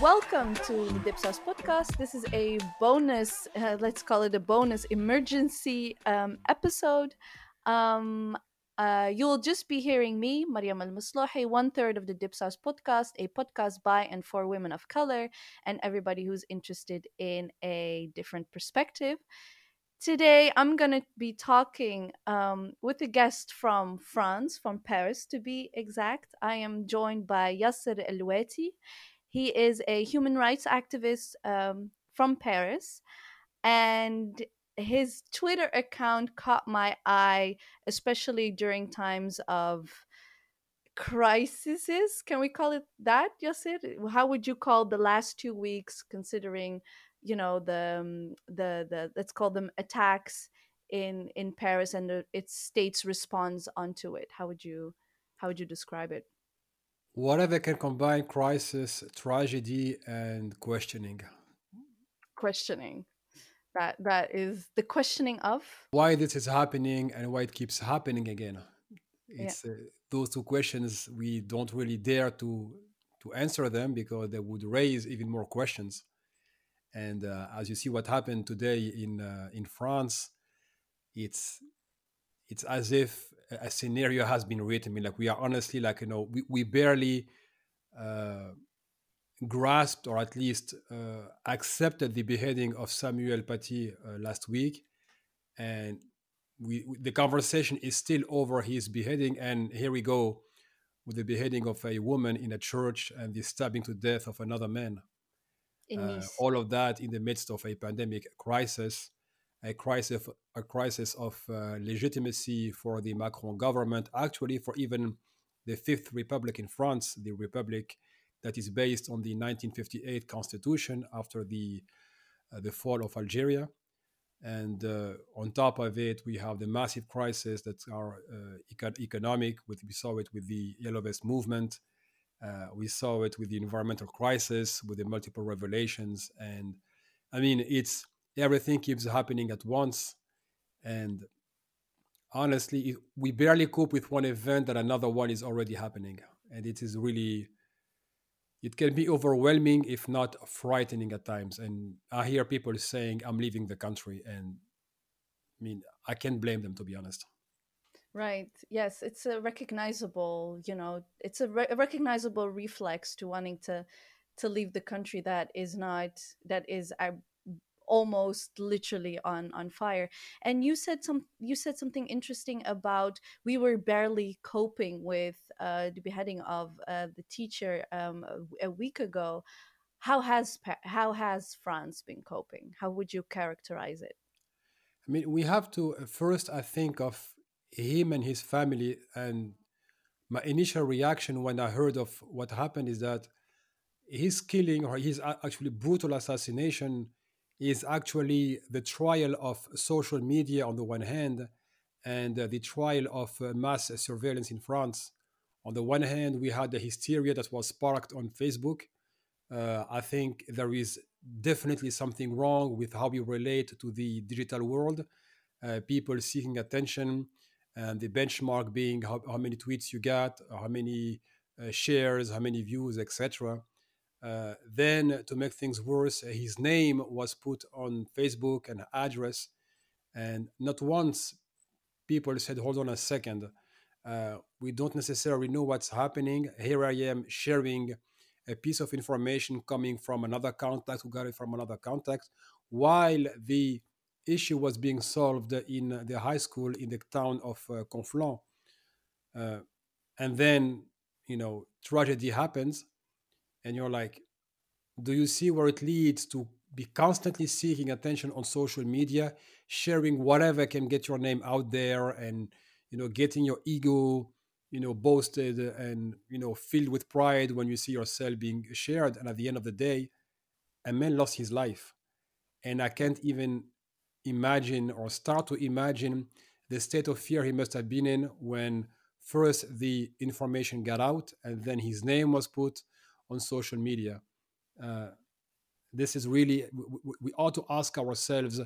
Welcome to the Dipsaus Podcast. This is a bonus, let's call it a bonus emergency episode. You'll just be hearing me, Mariam Al-Muslohi, one-third of the Dipsaus Podcast, a podcast by and for women of color, and everybody who's interested in a different perspective. Today, I'm going to be talking with a guest from France, from Paris to be exact. I am joined by Yasser Alwati. He is a human rights activist from Paris, and his Twitter account caught my eye, especially during times of crises. Can we call it that, Yasser? How would you call the last 2 weeks, considering, you know, the let's call them attacks in Paris and its state's response onto it? How would you describe it? Whatever can combine crisis, tragedy, and questioning. Questioning. That is the questioning of why this is happening and why it keeps happening again. It's those two questions. We don't really dare to answer them because they would raise even more questions. And as you see, what happened today in France, it's as if a scenario has been written. I mean, like, we are honestly, like, you know, we barely grasped or at least accepted the beheading of Samuel Paty last week, and the conversation is still over his beheading, and here we go with the beheading of a woman in a church and the stabbing to death of another man. All of that in the midst of a pandemic crisis, a crisis of legitimacy for the Macron government, actually for even the Fifth Republic in France, the Republic that is based on the 1958 constitution after the fall of Algeria. And on top of it, we have the massive crises that are economic. We saw it with the Yellow Vest movement. We saw it with the environmental crisis, with the multiple revelations. And I mean, it's everything keeps happening at once. And honestly, we barely cope with one event that another one is already happening. And it is really... It can be overwhelming, if not frightening at times. And I hear people saying, I'm leaving the country. And I mean, I can't blame them, to be honest. Right. Yes, it's a recognizable, you know, it's a recognizable reflex to wanting to leave the country that is almost literally on fire. And you said something interesting about we were barely coping with the beheading of the teacher a week ago. How has France been coping? How would you characterize it? I mean, we have to first, I think, of him and his family. And my initial reaction when I heard of what happened is that his killing, or his actually brutal assassination, is actually the trial of social media on the one hand, and the trial of mass surveillance in France. On the one hand, we had the hysteria that was sparked on Facebook. I think there is definitely something wrong with how we relate to the digital world. People seeking attention, and the benchmark being how many tweets you got, how many shares, how many views, etc. Then, to make things worse, his name was put on Facebook and address, and not once people said, hold on a second, we don't necessarily know what's happening. Here I am sharing a piece of information coming from another contact who got it from another contact, while the issue was being solved in the high school in the town of Conflans. And then, you know, tragedy happens. And you're like, do you see where it leads to be constantly seeking attention on social media, sharing whatever can get your name out there and, you know, getting your ego, you know, boasted and, you know, filled with pride when you see yourself being shared. And at the end of the day, a man lost his life. And I can't even imagine or start to imagine the state of fear he must have been in when first the information got out and then his name was put on social media. This is really, we ought to ask ourselves,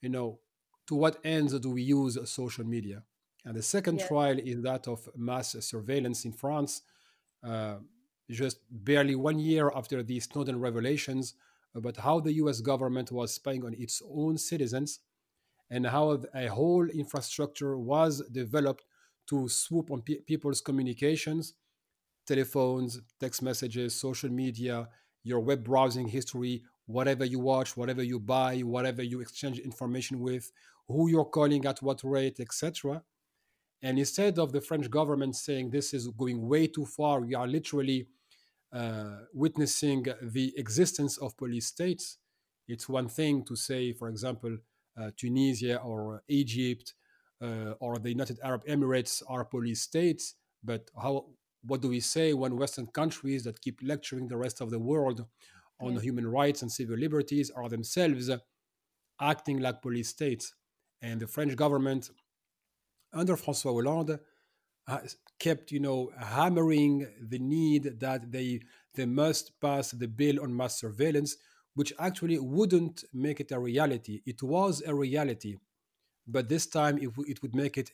you know, to what ends do we use social media? And the second trial is that of mass surveillance in France, just barely 1 year after the Snowden revelations about how the US government was spying on its own citizens and how a whole infrastructure was developed to swoop on people's communications, telephones, text messages, social media, your web browsing history, whatever you watch, whatever you buy, whatever you exchange information with, who you're calling at what rate, etc. And instead of the French government saying this is going way too far, we are literally witnessing the existence of police states. It's one thing to say, for example, Tunisia or Egypt or the United Arab Emirates are police states, but what do we say when Western countries that keep lecturing the rest of the world on human rights and civil liberties are themselves acting like police states? And the French government, under François Hollande, kept, hammering the need that they must pass the bill on mass surveillance, which actually wouldn't make it a reality. It was a reality, but this time it would make it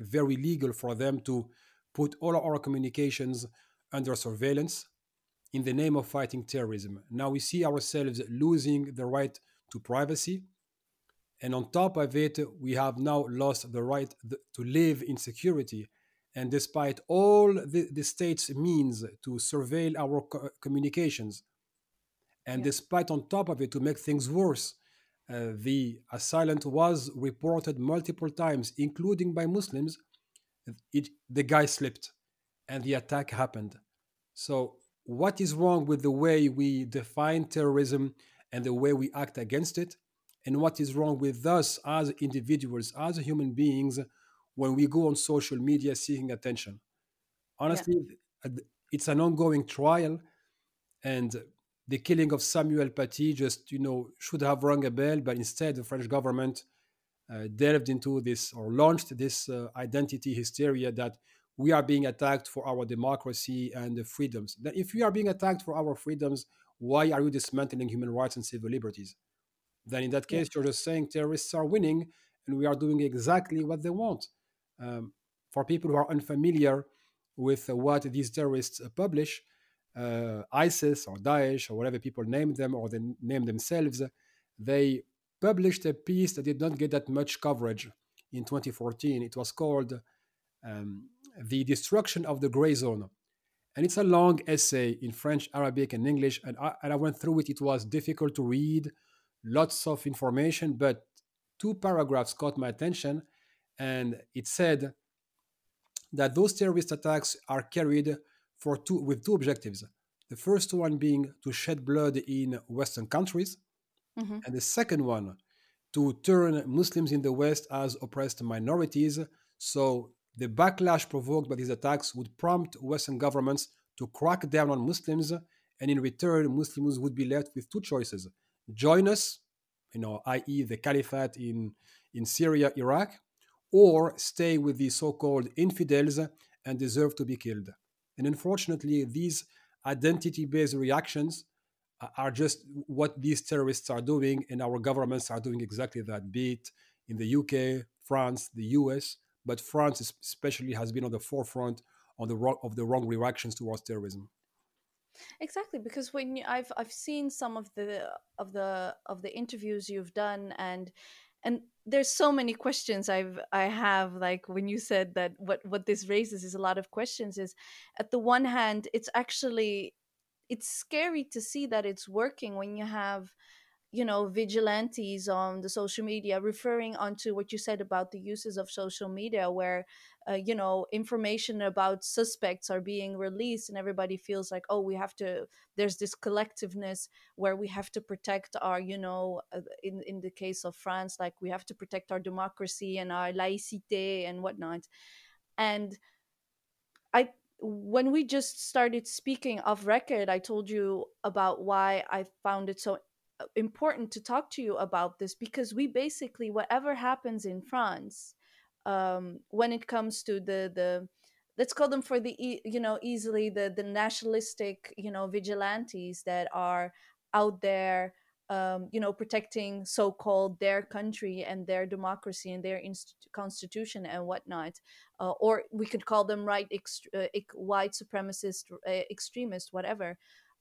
very legal for them to put all our communications under surveillance in the name of fighting terrorism. Now we see ourselves losing the right to privacy. And on top of it, we have now lost the right to live in security. And despite all the state's means to surveil our communications, and despite on top of it, to make things worse, the assailant was reported multiple times, including by Muslims. The guy slipped and the attack happened. So what is wrong with the way we define terrorism and the way we act against it? And what is wrong with us as individuals, as human beings, when we go on social media seeking attention? Honestly, it's an ongoing trial, and the killing of Samuel Paty just, should have rung a bell, but instead the French government delved into this or launched this identity hysteria that we are being attacked for our democracy and the freedoms. That if we are being attacked for our freedoms, why are you dismantling human rights and civil liberties? Then in that case, you're just saying terrorists are winning and we are doing exactly what they want. For people who are unfamiliar with what these terrorists publish, ISIS or Daesh or whatever people name them or they name themselves, they published a piece that did not get that much coverage in 2014. It was called The Destruction of the Gray Zone. And it's a long essay in French, Arabic, and English. And I went through it. It was difficult to read. Lots of information, but two paragraphs caught my attention, and it said that those terrorist attacks are carried with two objectives. The first one being to shed blood in Western countries, and the second one to turn Muslims in the West as oppressed minorities. So the backlash provoked by these attacks would prompt Western governments to crack down on Muslims, and in return, Muslims would be left with two choices. Join us, i.e. the caliphate in Syria, Iraq, or stay with the so-called infidels and deserve to be killed. And unfortunately, these identity-based reactions are just what these terrorists are doing, and our governments are doing exactly that, be it in the UK, France, the US, but France especially has been on the forefront of the wrong reactions towards terrorism. Exactly, because when I've seen some of the interviews you've done, and there's so many questions I have, like when you said that what this raises is a lot of questions. Is at the one hand, it's scary to see that it's working when you have vigilantes on the social media, referring onto what you said about the uses of social media, where, information about suspects are being released and everybody feels like, oh, there's this collectiveness where we have to protect our, in the case of France, like we have to protect our democracy and our laïcité and whatnot. And when we just started speaking off record, I told you about why I found it so important to talk to you about this, because we basically, whatever happens in France, when it comes to the let's call them, for the easily the nationalistic vigilantes that are out there protecting so-called their country and their democracy and their constitution and whatnot. Or we could call them white supremacist, extremist, whatever.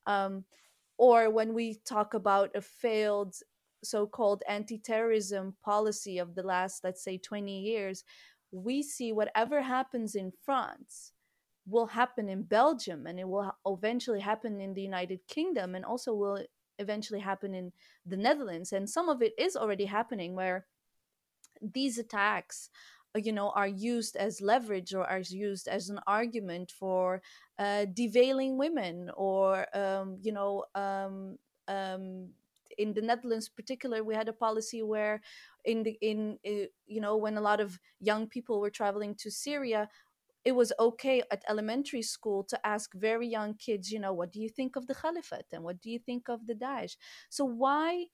Or when we talk about a failed so-called anti-terrorism policy of the last, let's say, 20 years, we see whatever happens in France will happen in Belgium, and it will eventually happen in the United Kingdom, and also will eventually happen in the Netherlands. And some of it is already happening, where these attacks, are used as leverage or are used as an argument for devailing women, or, in the Netherlands in particular, we had a policy where when a lot of young people were traveling to Syria, it was okay at elementary school to ask very young kids, what do you think of the Caliphate and what do you think of the Daesh? So why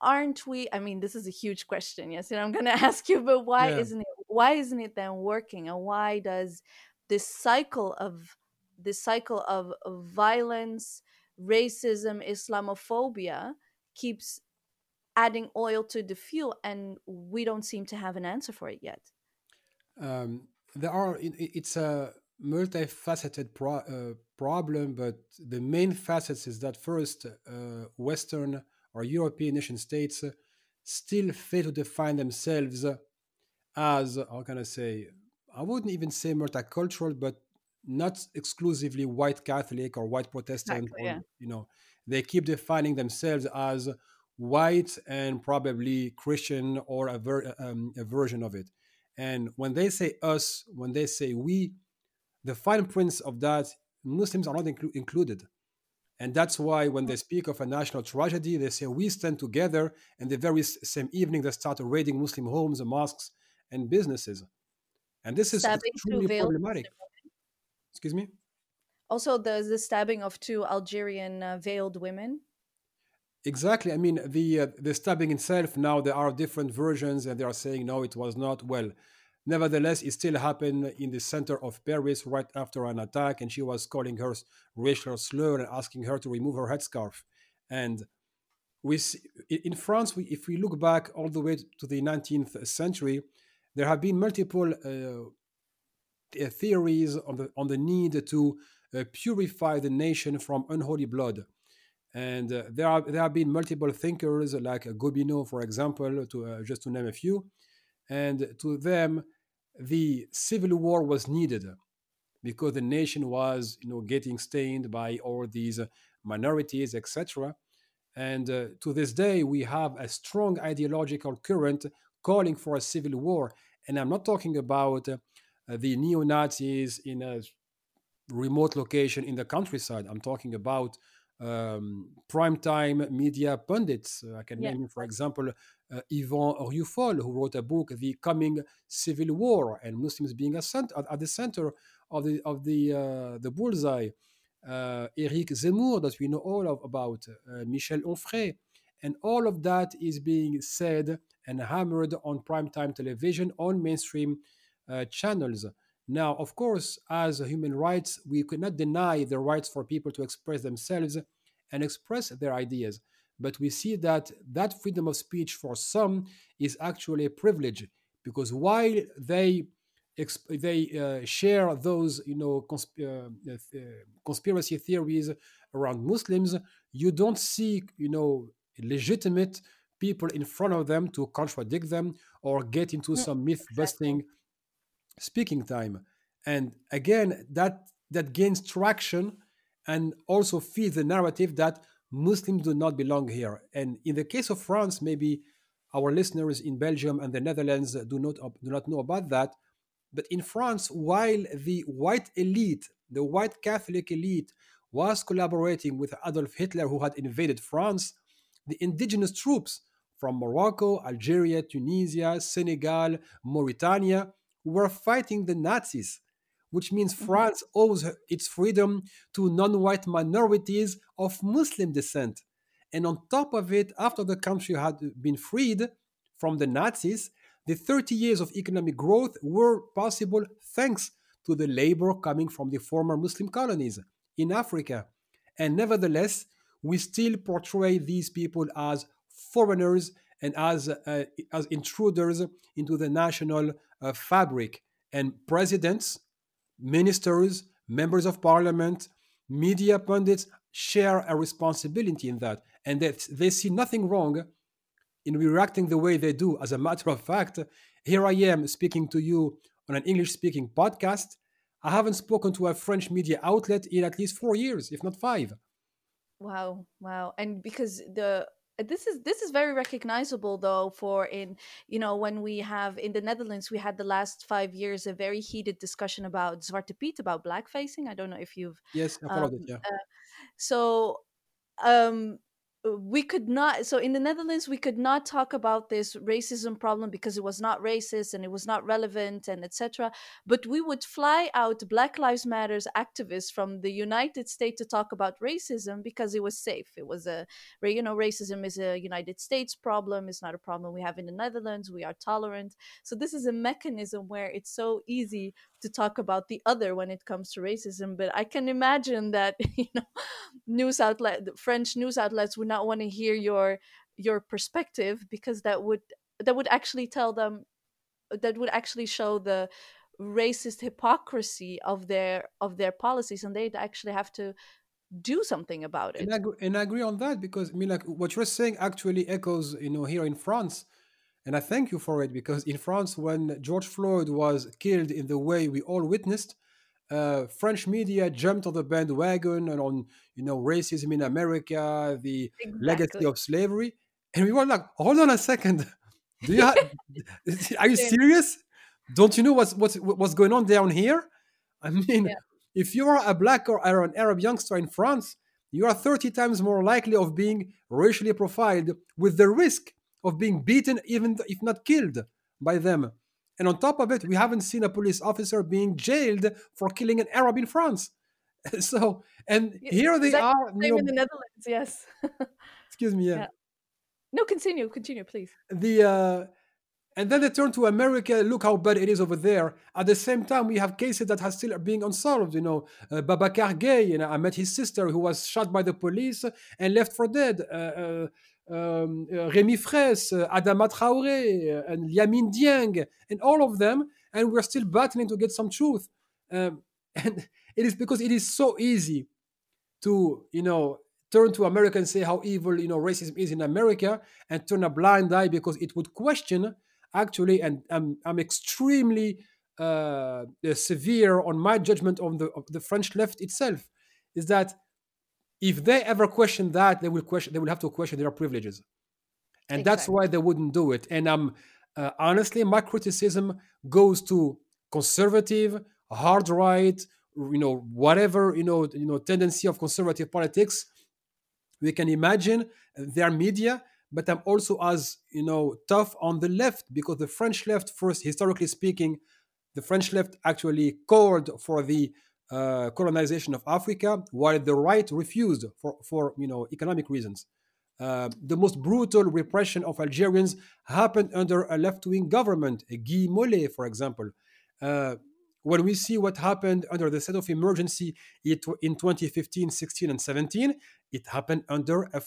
aren't we? I mean, this is a huge question, yes, and I'm going to ask you, but why isn't it then working? And why does this cycle of violence, racism, Islamophobia keeps adding oil to the fuel, and we don't seem to have an answer for it yet? It's a multifaceted problem, but the main facets is that first, Western or European nation states still fail to define themselves as, how can I say, I wouldn't even say multicultural, but not exclusively white Catholic or white Protestant. Exactly, yeah. They keep defining themselves as white and probably Christian or a version of it. And when they say us, when they say we, the fine prints of that, Muslims are not included. And that's why when they speak of a national tragedy, they say we stand together, and the very same evening they start raiding Muslim homes, mosques, and businesses. And this is truly problematic. Excuse me? Also, there's the stabbing of two Algerian veiled women. Exactly. I mean, the stabbing itself, now there are different versions, and they are saying, no, it was not. Well, nevertheless, it still happened in the center of Paris right after an attack, and she was calling her racial slur and asking her to remove her headscarf. And we see, in France, if we look back all the way to the 19th century, there have been multiple theories on the need to purify the nation from unholy blood. And there have been multiple thinkers like Gobineau, for example, just to name a few. And to them, the civil war was needed because the nation was, getting stained by all these minorities, etc. And to this day, we have a strong ideological current calling for a civil war. And I'm not talking about the neo-Nazis in a remote location in the countryside. I'm talking about primetime media pundits. I can name, for example, Yvan Rieufol, who wrote a book, The Coming Civil War, and Muslims being at the center of the bullseye. Eric Zemmour, that we know about, Michel Onfray. And all of that is being said and hammered on primetime television, on mainstream channels. Now, of course, as human rights, we could not deny the rights for people to express themselves and express their ideas. But we see that freedom of speech for some is actually a privilege, because while they share those conspiracy theories around Muslims, you don't see legitimate people in front of them to contradict them or get into some myth-busting speaking time. And again, that gains traction and also feeds the narrative that Muslims do not belong here. And in the case of France, maybe our listeners in Belgium and the Netherlands do not know about that. But in France, while the white elite, the white Catholic elite, was collaborating with Adolf Hitler, who had invaded France, the indigenous troops from Morocco, Algeria, Tunisia, Senegal, Mauritania were fighting the Nazis, which means France owes its freedom to non-white minorities of Muslim descent. And on top of it, after the country had been freed from the Nazis, the 30 years of economic growth were possible thanks to the labor coming from the former Muslim colonies in Africa. And nevertheless, we still portray these people as foreigners and as intruders into the national fabric. And presidents, ministers, members of parliament, media pundits share a responsibility in that. And that they see nothing wrong in reacting the way they do. As a matter of fact, here I am speaking to you on an English-speaking podcast. I haven't spoken to a French media outlet in at least 4 years, if not 5. Wow. And because this is very recognizable, though, when we have in the Netherlands, we had the last 5 years a very heated discussion about Zwarte Piet, about blackfacing. I don't know if you've... Yes, I followed it, yeah. In the Netherlands, we could not talk about this racism problem because it was not racist and it was not relevant and etc. But we would fly out Black Lives Matter activists from the United States to talk about racism because it was safe. It was racism is a United States problem. It's not a problem we have in the Netherlands. We are tolerant. So this is a mechanism where it's so easy to talk about the other when it comes to racism. But I can imagine that French news outlets would not want to hear your perspective because that would actually show the racist hypocrisy of their policies, and they'd actually have to do something about it. And I agree on that because what you're saying actually echoes here in France. And I thank you for it, because in France, when George Floyd was killed in the way we all witnessed, French media jumped on the bandwagon and on, racism in America, the legacy of slavery. And we were like, hold on a second. Are you serious? Don't you know what's going on down here? I mean, if you are a black or an Arab youngster in France, you are 30 times more likely of being racially profiled, with the risk of being beaten, even if not killed, by them. And on top of it, we haven't seen a police officer being jailed for killing an Arab in France. So, and here they are. Same in the Netherlands, yes. Excuse me. Yeah. No, continue, please. And then they turn to America. Look how bad it is over there. At the same time, we have cases that are still being unsolved. Babacar Gaye. I met his sister, who was shot by the police and left for dead. Rémi Fraisse, Adama Traoré, and Lamine Dieng, and all of them, and we're still battling to get some truth. And it is because it is so easy to, turn to America and say how evil, racism is in America, and turn a blind eye because it would question, actually, and I'm extremely severe on my judgment of the French left itself, is that if they ever question that, they will have to question their privileges. And exactly. That's why they wouldn't do it. And honestly, my criticism goes to conservative, hard right, whatever, tendency of conservative politics we can imagine, their media. But I'm also as, tough on the left, because the French left, first, historically speaking, the French left actually called for the colonization of Africa, while the right refused for economic reasons. The most brutal repression of Algerians happened under a left-wing government, Guy Mollet, for example. When we see what happened under the state of emergency in 2015, 16, and 17, it happened under a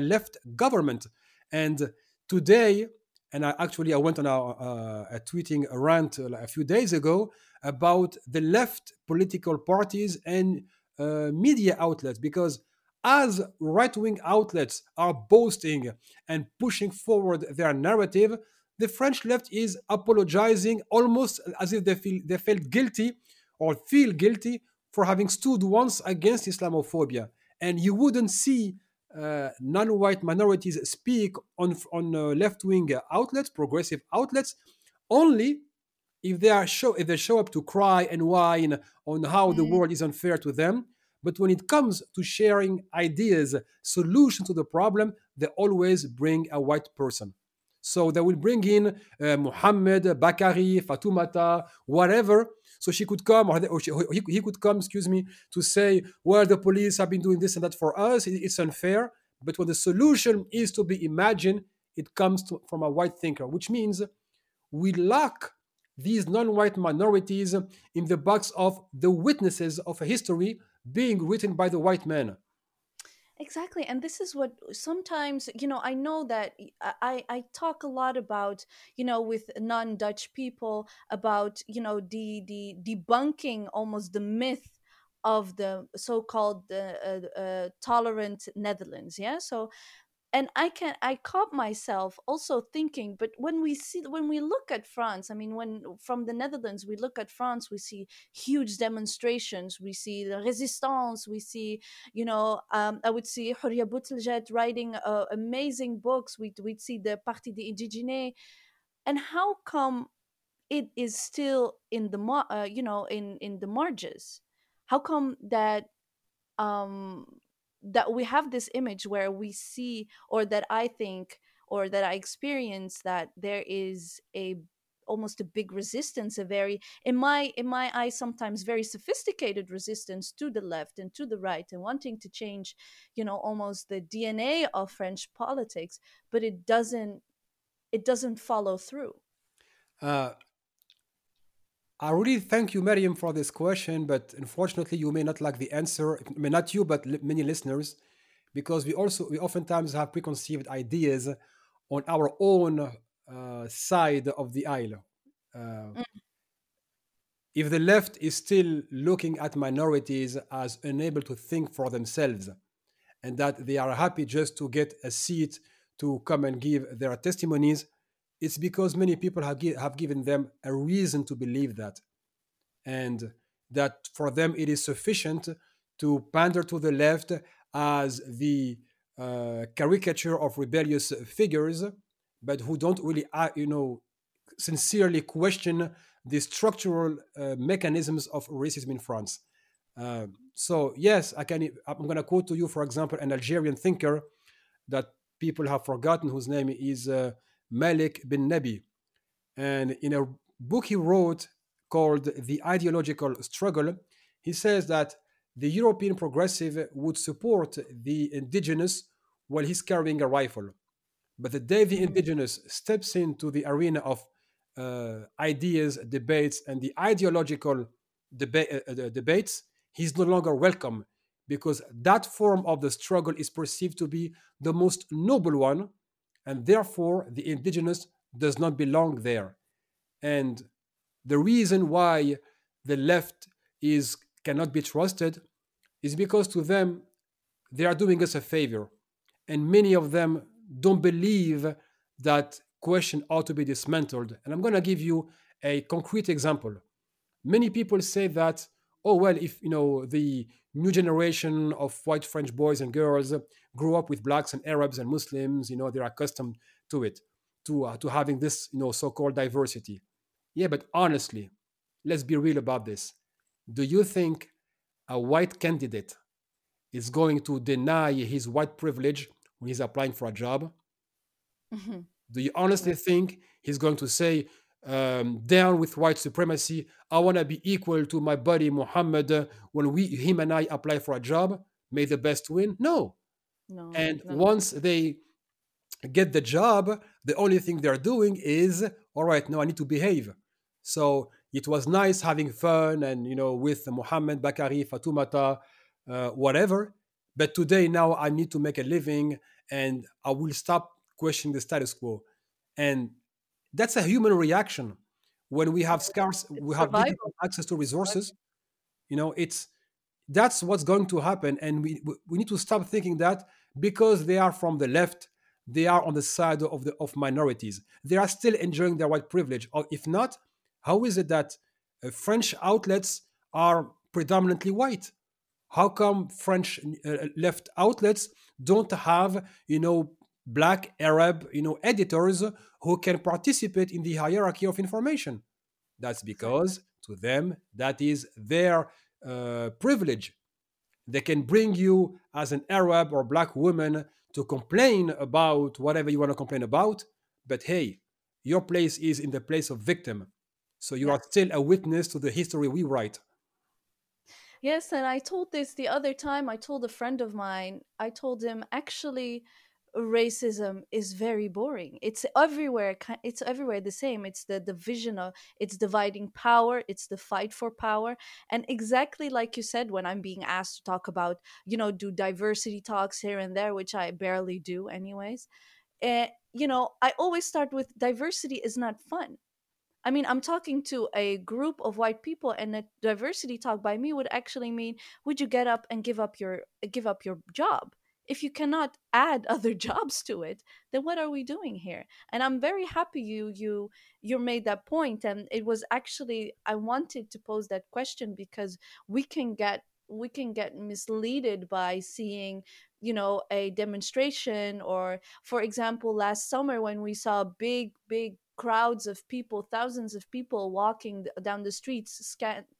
left government. And today, and I went on a tweeting rant a few days ago about the left political parties and media outlets, because as right-wing outlets are boasting and pushing forward their narrative, the French left is apologizing almost as if they feel guilty for having stood once against Islamophobia. And you wouldn't see non-white minorities speak on left-wing outlets, progressive outlets, only if they show up to cry and whine on how the world is unfair to them. But when it comes to sharing ideas, solutions to the problem, they always bring a white person. So they will bring in Mohammed, Bakari, Fatoumata, whatever. So she could come, or he could come, to say, well, the police have been doing this and that for us. It's unfair. But when the solution is to be imagined, it comes from a white thinker, which means we lack these non-white minorities in the box of the witnesses of a history being written by the white man. Exactly. And this is what sometimes, you know, I know that I talk a lot about, you know, with non-Dutch people about, you know, the debunking almost the myth of the so-called tolerant Netherlands. Yeah. So, and I caught myself also thinking, but when we look at France, I mean, when from the Netherlands, we look at France, we see huge demonstrations, we see the resistance, we see, you know, I would see Houria Bouteldja writing amazing books, we'd see the Parti des Indigènes. And how come it is still in the, you know, in the marges? How come that that we have this image where we see, or that I think, or that I experience, that there is almost a big resistance, a very, in my eyes, sometimes very sophisticated resistance to the left and to the right, and wanting to change, you know, almost the DNA of French politics, but it doesn't follow through. I really thank you, Mariam, for this question, but unfortunately, you may not like the answer. I mean, not you, but many listeners, because we oftentimes have preconceived ideas on our own side of the aisle. If the left is still looking at minorities as unable to think for themselves, and that they are happy just to get a seat to come and give their testimonies, it's because many people have given them a reason to believe that. And that for them it is sufficient to pander to the left as the caricature of rebellious figures, but who don't really, you know, sincerely question the structural mechanisms of racism in France. So yes, I'm going to quote to you, for example, an Algerian thinker that people have forgotten, whose name is... Malik bin Nabi. And in a book he wrote called The Ideological Struggle, he says that the European progressive would support the indigenous while he's carrying a rifle. But the day the indigenous steps into the arena of ideas, debates, and the ideological debates, he's no longer welcome, because that form of the struggle is perceived to be the most noble one, and therefore the indigenous does not belong there. And the reason why the left cannot be trusted is because to them, they are doing us a favor. And many of them don't believe that question ought to be dismantled. And I'm going to give you a concrete example. Many people say that, oh, well, if you know the new generation of white French boys and girls grew up with blacks and Arabs and Muslims, you know, they're accustomed to it, to having this, you know, so-called diversity. Yeah, but honestly, let's be real about this. Do you think a white candidate is going to deny his white privilege when he's applying for a job? Mm-hmm. Do you honestly think he's going to say, down with white supremacy, I want to be equal to my buddy Muhammad when him and I apply for a job, may the best win? No. And once they get the job, the only thing they're doing is, all right, now I need to behave. So it was nice having fun and, you know, with Muhammad, Bakari, Fatoumata, whatever. But today, now I need to make a living, and I will stop questioning the status quo. And that's a human reaction. When we have limited access to resources, you know, that's what's going to happen. And we need to stop thinking that because they are from the left, they are on the side of minorities. They are still enjoying their white privilege. Or if not, how is it that French outlets are predominantly white? How come French left outlets don't have, you know, Black, Arab, you know, editors who can participate in the hierarchy of information? That's because to them, that is their privilege. They can bring you as an Arab or Black woman to complain about whatever you want to complain about. But hey, your place is in the place of victim. So you are still a witness to the history we write. Yes, and I told this the other time. I told a friend of mine, I told him, actually, racism is very boring. It's everywhere the same. It's the division of, it's dividing power, it's the fight for power. And exactly like you said, when I'm being asked to talk about, do diversity talks here and there, which I barely do anyways, I always start with diversity is not fun. I mean, I'm talking to a group of white people, and a diversity talk by me would actually mean, would you get up and give up your job? If you cannot add other jobs to it, then what are we doing here? And I'm very happy you made that point. And it was actually, I wanted to pose that question because we can get misleaded by seeing, a demonstration, or, for example, last summer when we saw big crowds of people, thousands of people walking down the streets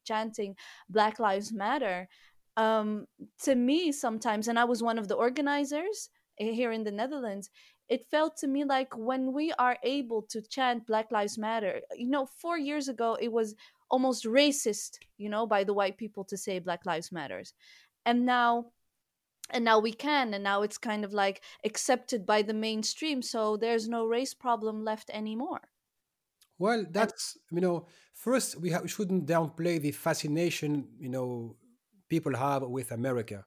chanting Black Lives Matter. To me sometimes, and I was one of the organizers here in the Netherlands, it felt to me like when we are able to chant Black Lives Matter, 4 years ago, it was almost racist, by the white people to say Black Lives Matters. And now we can, and now it's kind of like accepted by the mainstream. So there's no race problem left anymore. Well, that's, first we shouldn't downplay the fascination, people have with America.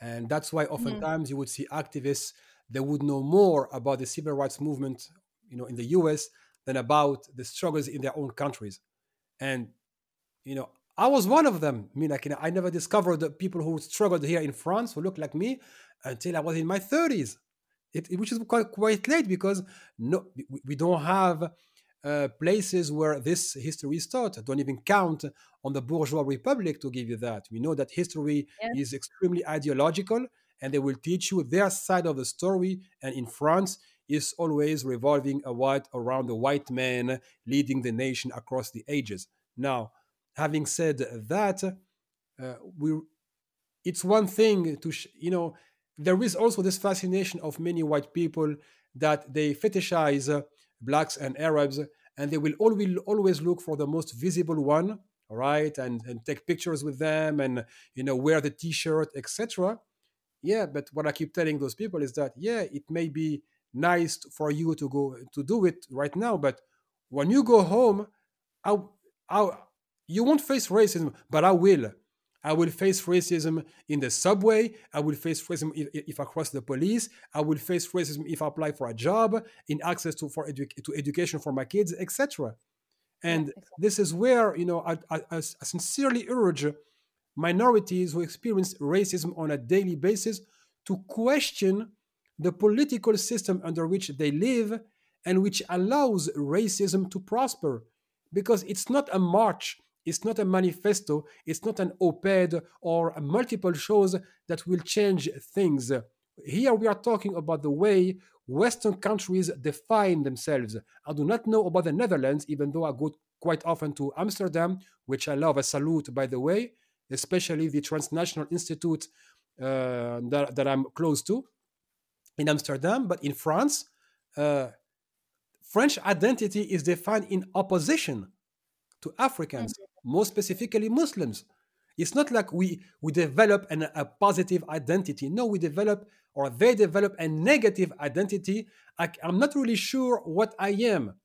And that's why oftentimes you would see activists, they would know more about the civil rights movement, in the US than about the struggles in their own countries. And, I was one of them. I mean, I never discovered the people who struggled here in France who looked like me until I was in my 30s, which is quite late because we don't have places where this history is taught. I don't even count on the bourgeois republic to give you that. We know that history is extremely ideological, and they will teach you their side of the story. And in France, it's always revolving around the white man leading the nation across the ages. Now, having said that, it's one thing to, there is also this fascination of many white people that they fetishize Blacks and Arabs, and they will always look for the most visible one, right? And take pictures with them and, wear the T-shirt, etc. Yeah, but what I keep telling those people is that, it may be nice for you to go to do it right now, but when you go home, you won't face racism, but I will. I will face racism in the subway. I will face racism if I cross the police. I will face racism if I apply for a job, in access to education for my kids, etc. And this is where I sincerely urge minorities who experience racism on a daily basis to question the political system under which they live and which allows racism to prosper, because it's not a march. It's not a manifesto, it's not an op-ed or multiple shows that will change things. Here we are talking about the way Western countries define themselves. I do not know about the Netherlands, even though I go quite often to Amsterdam, which I love, a salute, by the way, especially the Transnational Institute that I'm close to in Amsterdam. But in France, French identity is defined in opposition to Africans. More specifically Muslims. It's not like we develop a positive identity. No, we develop, or they develop, a negative identity. I'm not really sure what I am,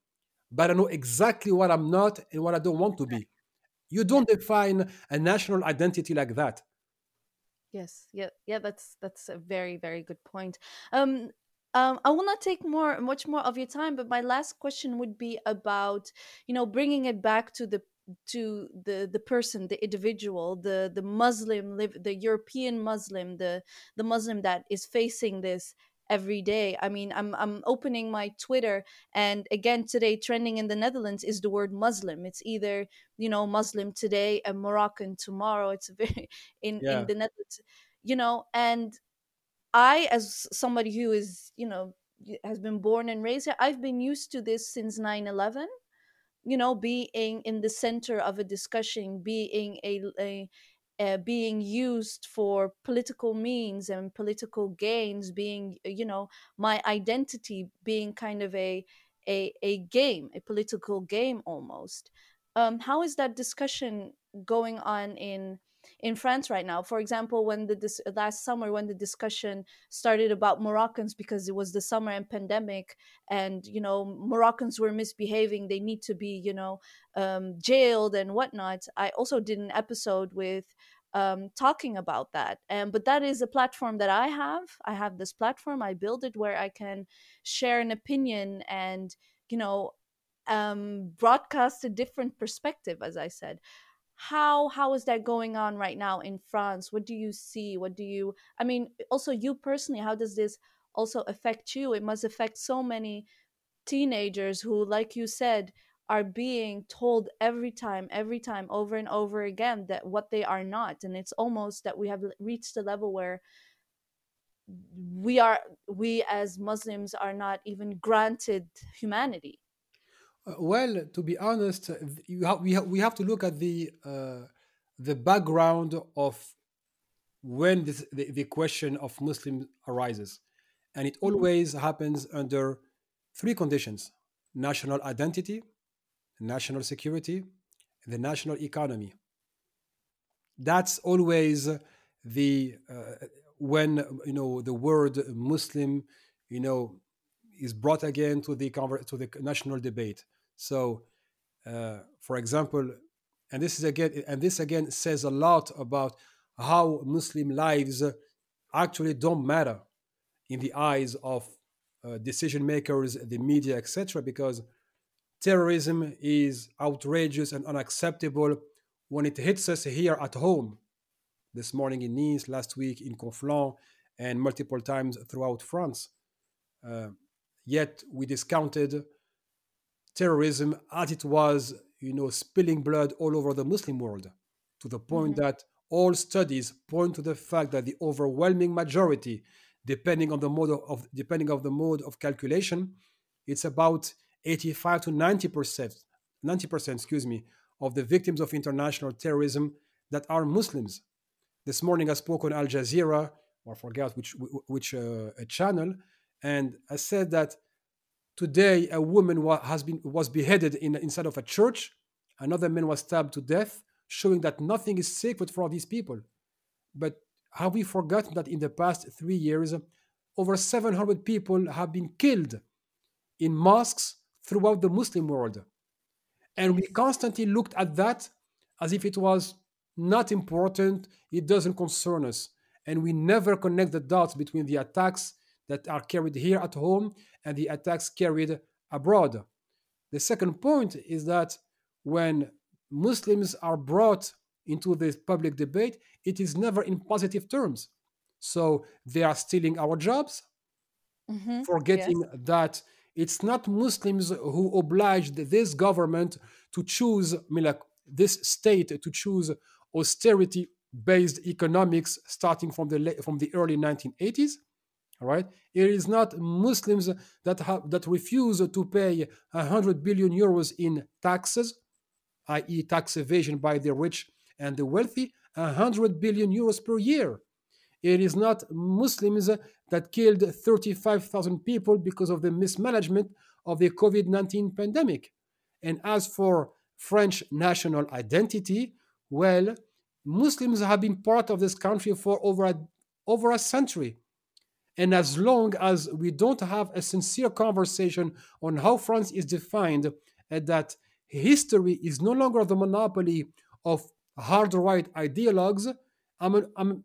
but I know exactly what I'm not and what I don't want to be. You don't define a national identity like that. Yes, yeah. That's a very, very good point. I will not take much more of your time, but my last question would be about, bringing it back to the person, the individual, the Muslim, the European Muslim, the Muslim that is facing this every day. I mean, I'm opening my Twitter, and again today, trending in the Netherlands is the word Muslim. It's either Muslim today and Moroccan tomorrow. It's very in the Netherlands, and I, as somebody who is has been born and raised here, I've been used to this since 9/11. Being in the center of a discussion, being being used for political means and political gains, being, my identity being kind of a game, a political game almost. How is that discussion going on in in France right now. For example, when last summer when the discussion started about Moroccans, because it was the summer and pandemic, and you know Moroccans were misbehaving, they need to be jailed and whatnot. I also did an episode with talking about that, but that is a platform that I have. I have this platform, I build it where I can share an opinion and broadcast a different perspective, as I said. How is that going on right now in France? What do you see? Also you personally, how does this also affect you? It must affect so many teenagers who, like you said, are being told every time, over and over again that what they are not. And it's almost that we have reached a level where we as Muslims are not even granted humanity. Well, to be honest, we have to look at the background of when the question of Muslims arises. And it always happens under three conditions: national identity, national security, and the national economy. That's always when the word Muslim, is brought again to the national debate. So, for example, and this again says a lot about how Muslim lives actually don't matter in the eyes of decision makers, the media, etc. Because terrorism is outrageous and unacceptable when it hits us here at home. This morning in Nice, last week in Conflans, and multiple times throughout France. Yet we discounted terrorism as it was, spilling blood all over the Muslim world, to the point that all studies point to the fact that the overwhelming majority, depending on the mode of calculation, it's about 85 to 90%, of the victims of international terrorism that are Muslims. This morning I spoke on Al Jazeera, or I forgot which channel. And I said that today a woman was beheaded inside of a church. Another man was stabbed to death, showing that nothing is sacred for these people. But have we forgotten that in the past 3 years, over 700 people have been killed in mosques throughout the Muslim world? And we constantly looked at that as if it was not important, it doesn't concern us. And we never connect the dots between the attacks that are carried here at home and the attacks carried abroad. The second point is that when Muslims are brought into this public debate, it is never in positive terms. So they are stealing our jobs, forgetting that it's not Muslims who obliged this government to choose, this state to choose austerity-based economics starting from the early 1980s. All right. It is not Muslims that refuse to pay 100 billion euros in taxes, i.e. tax evasion by the rich and the wealthy, 100 billion euros per year. It is not Muslims that killed 35,000 people because of the mismanagement of the COVID-19 pandemic. And as for French national identity, well, Muslims have been part of this country for over a century. And as long as we don't have a sincere conversation on how France is defined, and that history is no longer the monopoly of hard right ideologues, I'm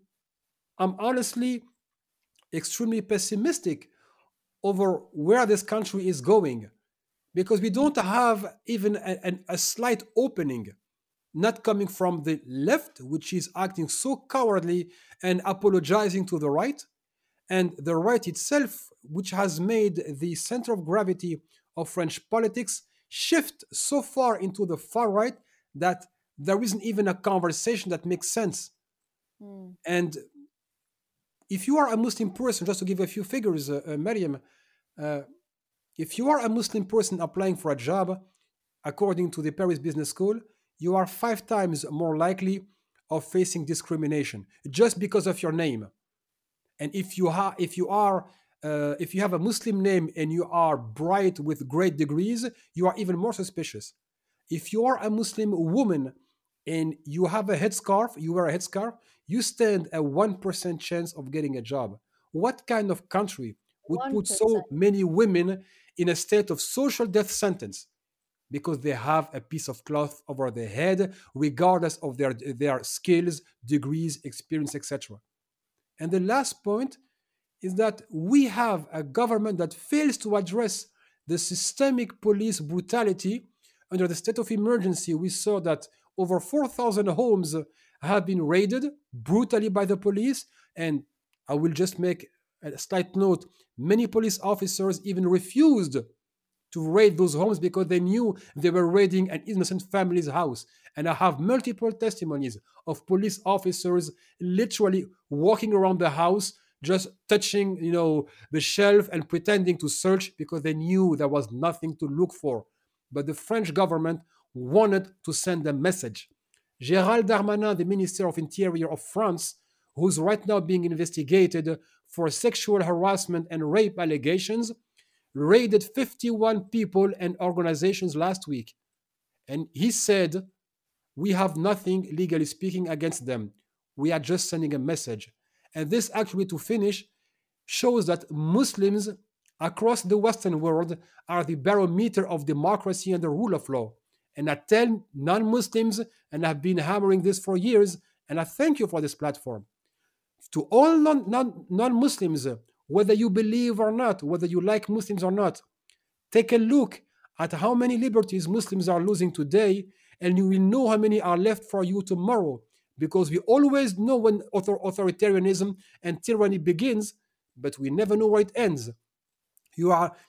honestly extremely pessimistic over where this country is going, because we don't have even a slight opening, not coming from the left, which is acting so cowardly and apologizing to the right, and the right itself, which has made the center of gravity of French politics shift so far into the far right that there isn't even a conversation that makes sense. Mm. And if you are a Muslim person, just to give a few figures, Mariam, if you are a Muslim person applying for a job, according to the Paris Business School, you are 5 times more likely of facing discrimination just because of your name. And if you have a Muslim name and you are bright with great degrees, you are even more suspicious. If you are a Muslim woman and you have a headscarf, you wear a headscarf, you stand a 1% chance of getting a job. What kind of country would 1%. Put so many women in a state of social death sentence because they have a piece of cloth over their head, regardless of their skills, degrees, experience, etc.? And the last point is that we have a government that fails to address the systemic police brutality. Under the state of emergency, we saw that over 4,000 homes have been raided brutally by the police. And I will just make a slight note, many police officers even refused to raid those homes because they knew they were raiding an innocent family's house. And I have multiple testimonies of police officers literally walking around the house, just touching, the shelf and pretending to search because they knew there was nothing to look for. But the French government wanted to send a message. Gérald Darmanin, the Minister of Interior of France, who's right now being investigated for sexual harassment and rape allegations, raided 51 people and organizations last week. And he said, we have nothing, legally speaking, against them. We are just sending a message. And this actually, to finish, shows that Muslims across the Western world are the barometer of democracy and the rule of law. And I tell non-Muslims, and I've been hammering this for years, and I thank you for this platform. To all non-Muslims, whether you believe or not, whether you like Muslims or not, take a look at how many liberties Muslims are losing today, and you will know how many are left for you tomorrow. Because we always know when authoritarianism and tyranny begins, but we never know where it ends.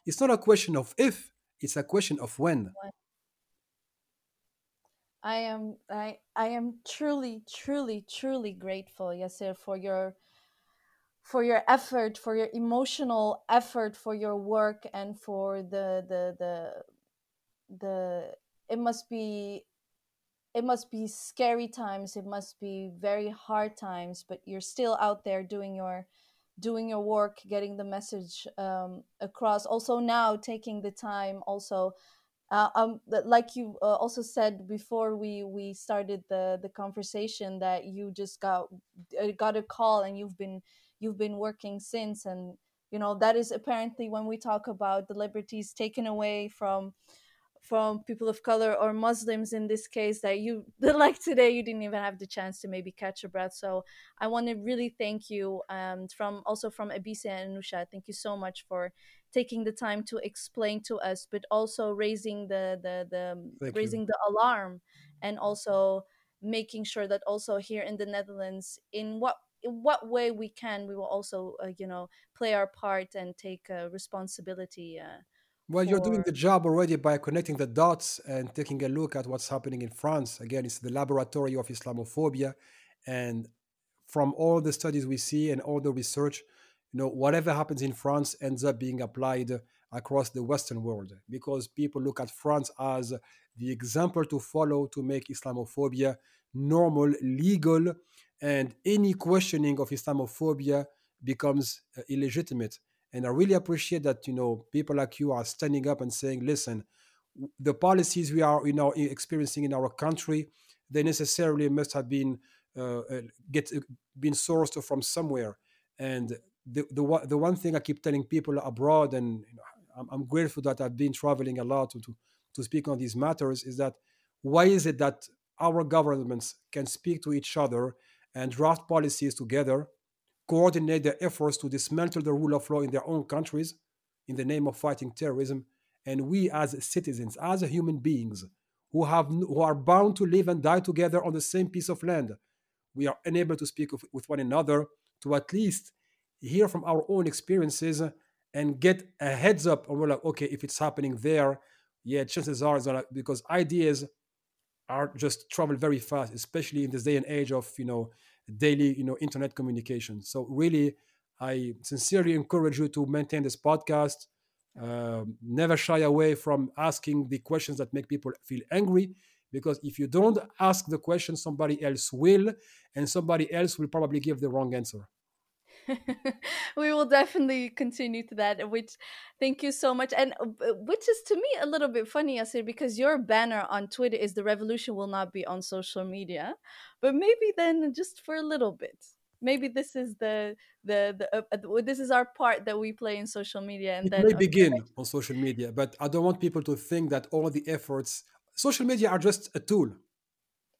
It's not a question of if, it's a question of when. I am truly, truly, truly grateful, Yasser, for your effort, for your emotional effort, for your work, and for the it must be scary times, it must be very hard times, but you're still out there doing your work, getting the message across. Also now taking the time, also like you also said before we started the conversation, that you just got a call and you've been working since, and that is apparently, when we talk about the liberties taken away from people of color or Muslims in this case, that you, like today, you didn't even have the chance to maybe catch a breath. So I want to really thank you from Abise and Nusha. Thank you so much for taking the time to explain to us, but also raising the alarm, and also making sure that also here in the Netherlands, in what way we can, we will also play our part and take responsibility. Well, you're doing the job already by connecting the dots and taking a look at what's happening in France. Again, it's the laboratory of Islamophobia. And from all the studies we see and all the research, whatever happens in France ends up being applied across the Western world, because people look at France as the example to follow to make Islamophobia normal, legal, and any questioning of Islamophobia becomes illegitimate. And I really appreciate that, people like you are standing up and saying, listen, the policies we are experiencing in our country, they necessarily must have been been sourced from somewhere. And the one thing I keep telling people abroad, and I'm grateful that I've been traveling a lot to speak on these matters, is that why is it that our governments can speak to each other and draft policies together, coordinate their efforts to dismantle the rule of law in their own countries in the name of fighting terrorism, and we as citizens, as human beings who are bound to live and die together on the same piece of land, we are unable to speak with one another, to at least hear from our own experiences and get a heads up, and we're like, okay, if it's happening there, yeah, chances are it's not, because ideas are just travel very fast, especially in this day and age of daily internet communication. So really, I sincerely encourage you to maintain this podcast. Never shy away from asking the questions that make people feel angry, because if you don't ask the question, somebody else will, and somebody else will probably give the wrong answer. We will definitely continue to that, which thank you so much. And which is to me a little bit funny, Yasser, because your banner on Twitter is the revolution will not be on social media, but maybe then just for a little bit. Maybe this is this is our part that we play in social media, and then it may begin on social media. But I don't want people to think that all the efforts, social media are just a tool.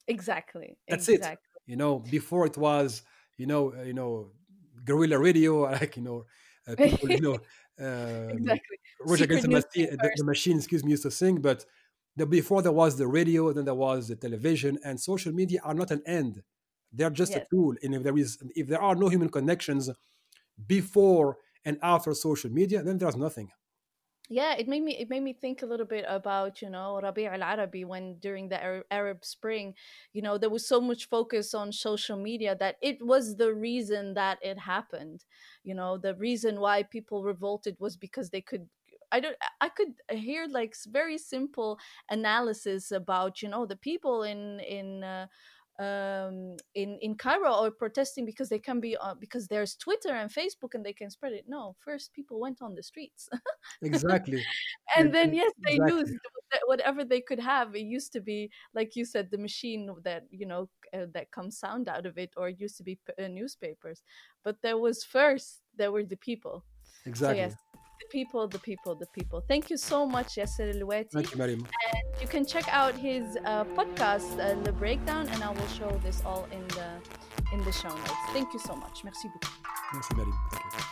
Exactly. That's it. You know, before it was, guerrilla radio, people, exactly. Rage Against the Machine, used to sing. But before there was the radio, then there was the television, and social media are not an end. They're just a tool, and if there are no human connections before and after social media, then there's nothing. Yeah, it made me think a little bit about, Rabi' al-Arabi, when during the Arab Spring, there was so much focus on social media that it was the reason that it happened. The reason why people revolted was because they could. I could hear like very simple analysis about, the people in Cairo are protesting because they can be because there's Twitter and Facebook and they can spread it. No, first people went on the streets. Exactly. And then they used whatever they could have. It used to be, like you said, the machine that that comes sound out of it, or it used to be newspapers. But there were the people. Exactly. So, yes. The people. Thank you so much, Yasser Alwati. Thank you, Mariam. And you can check out his podcast, The Breakdown, and I will show this all in the show notes. Thank you so much. Merci beaucoup. Merci, Mariam. Thank you.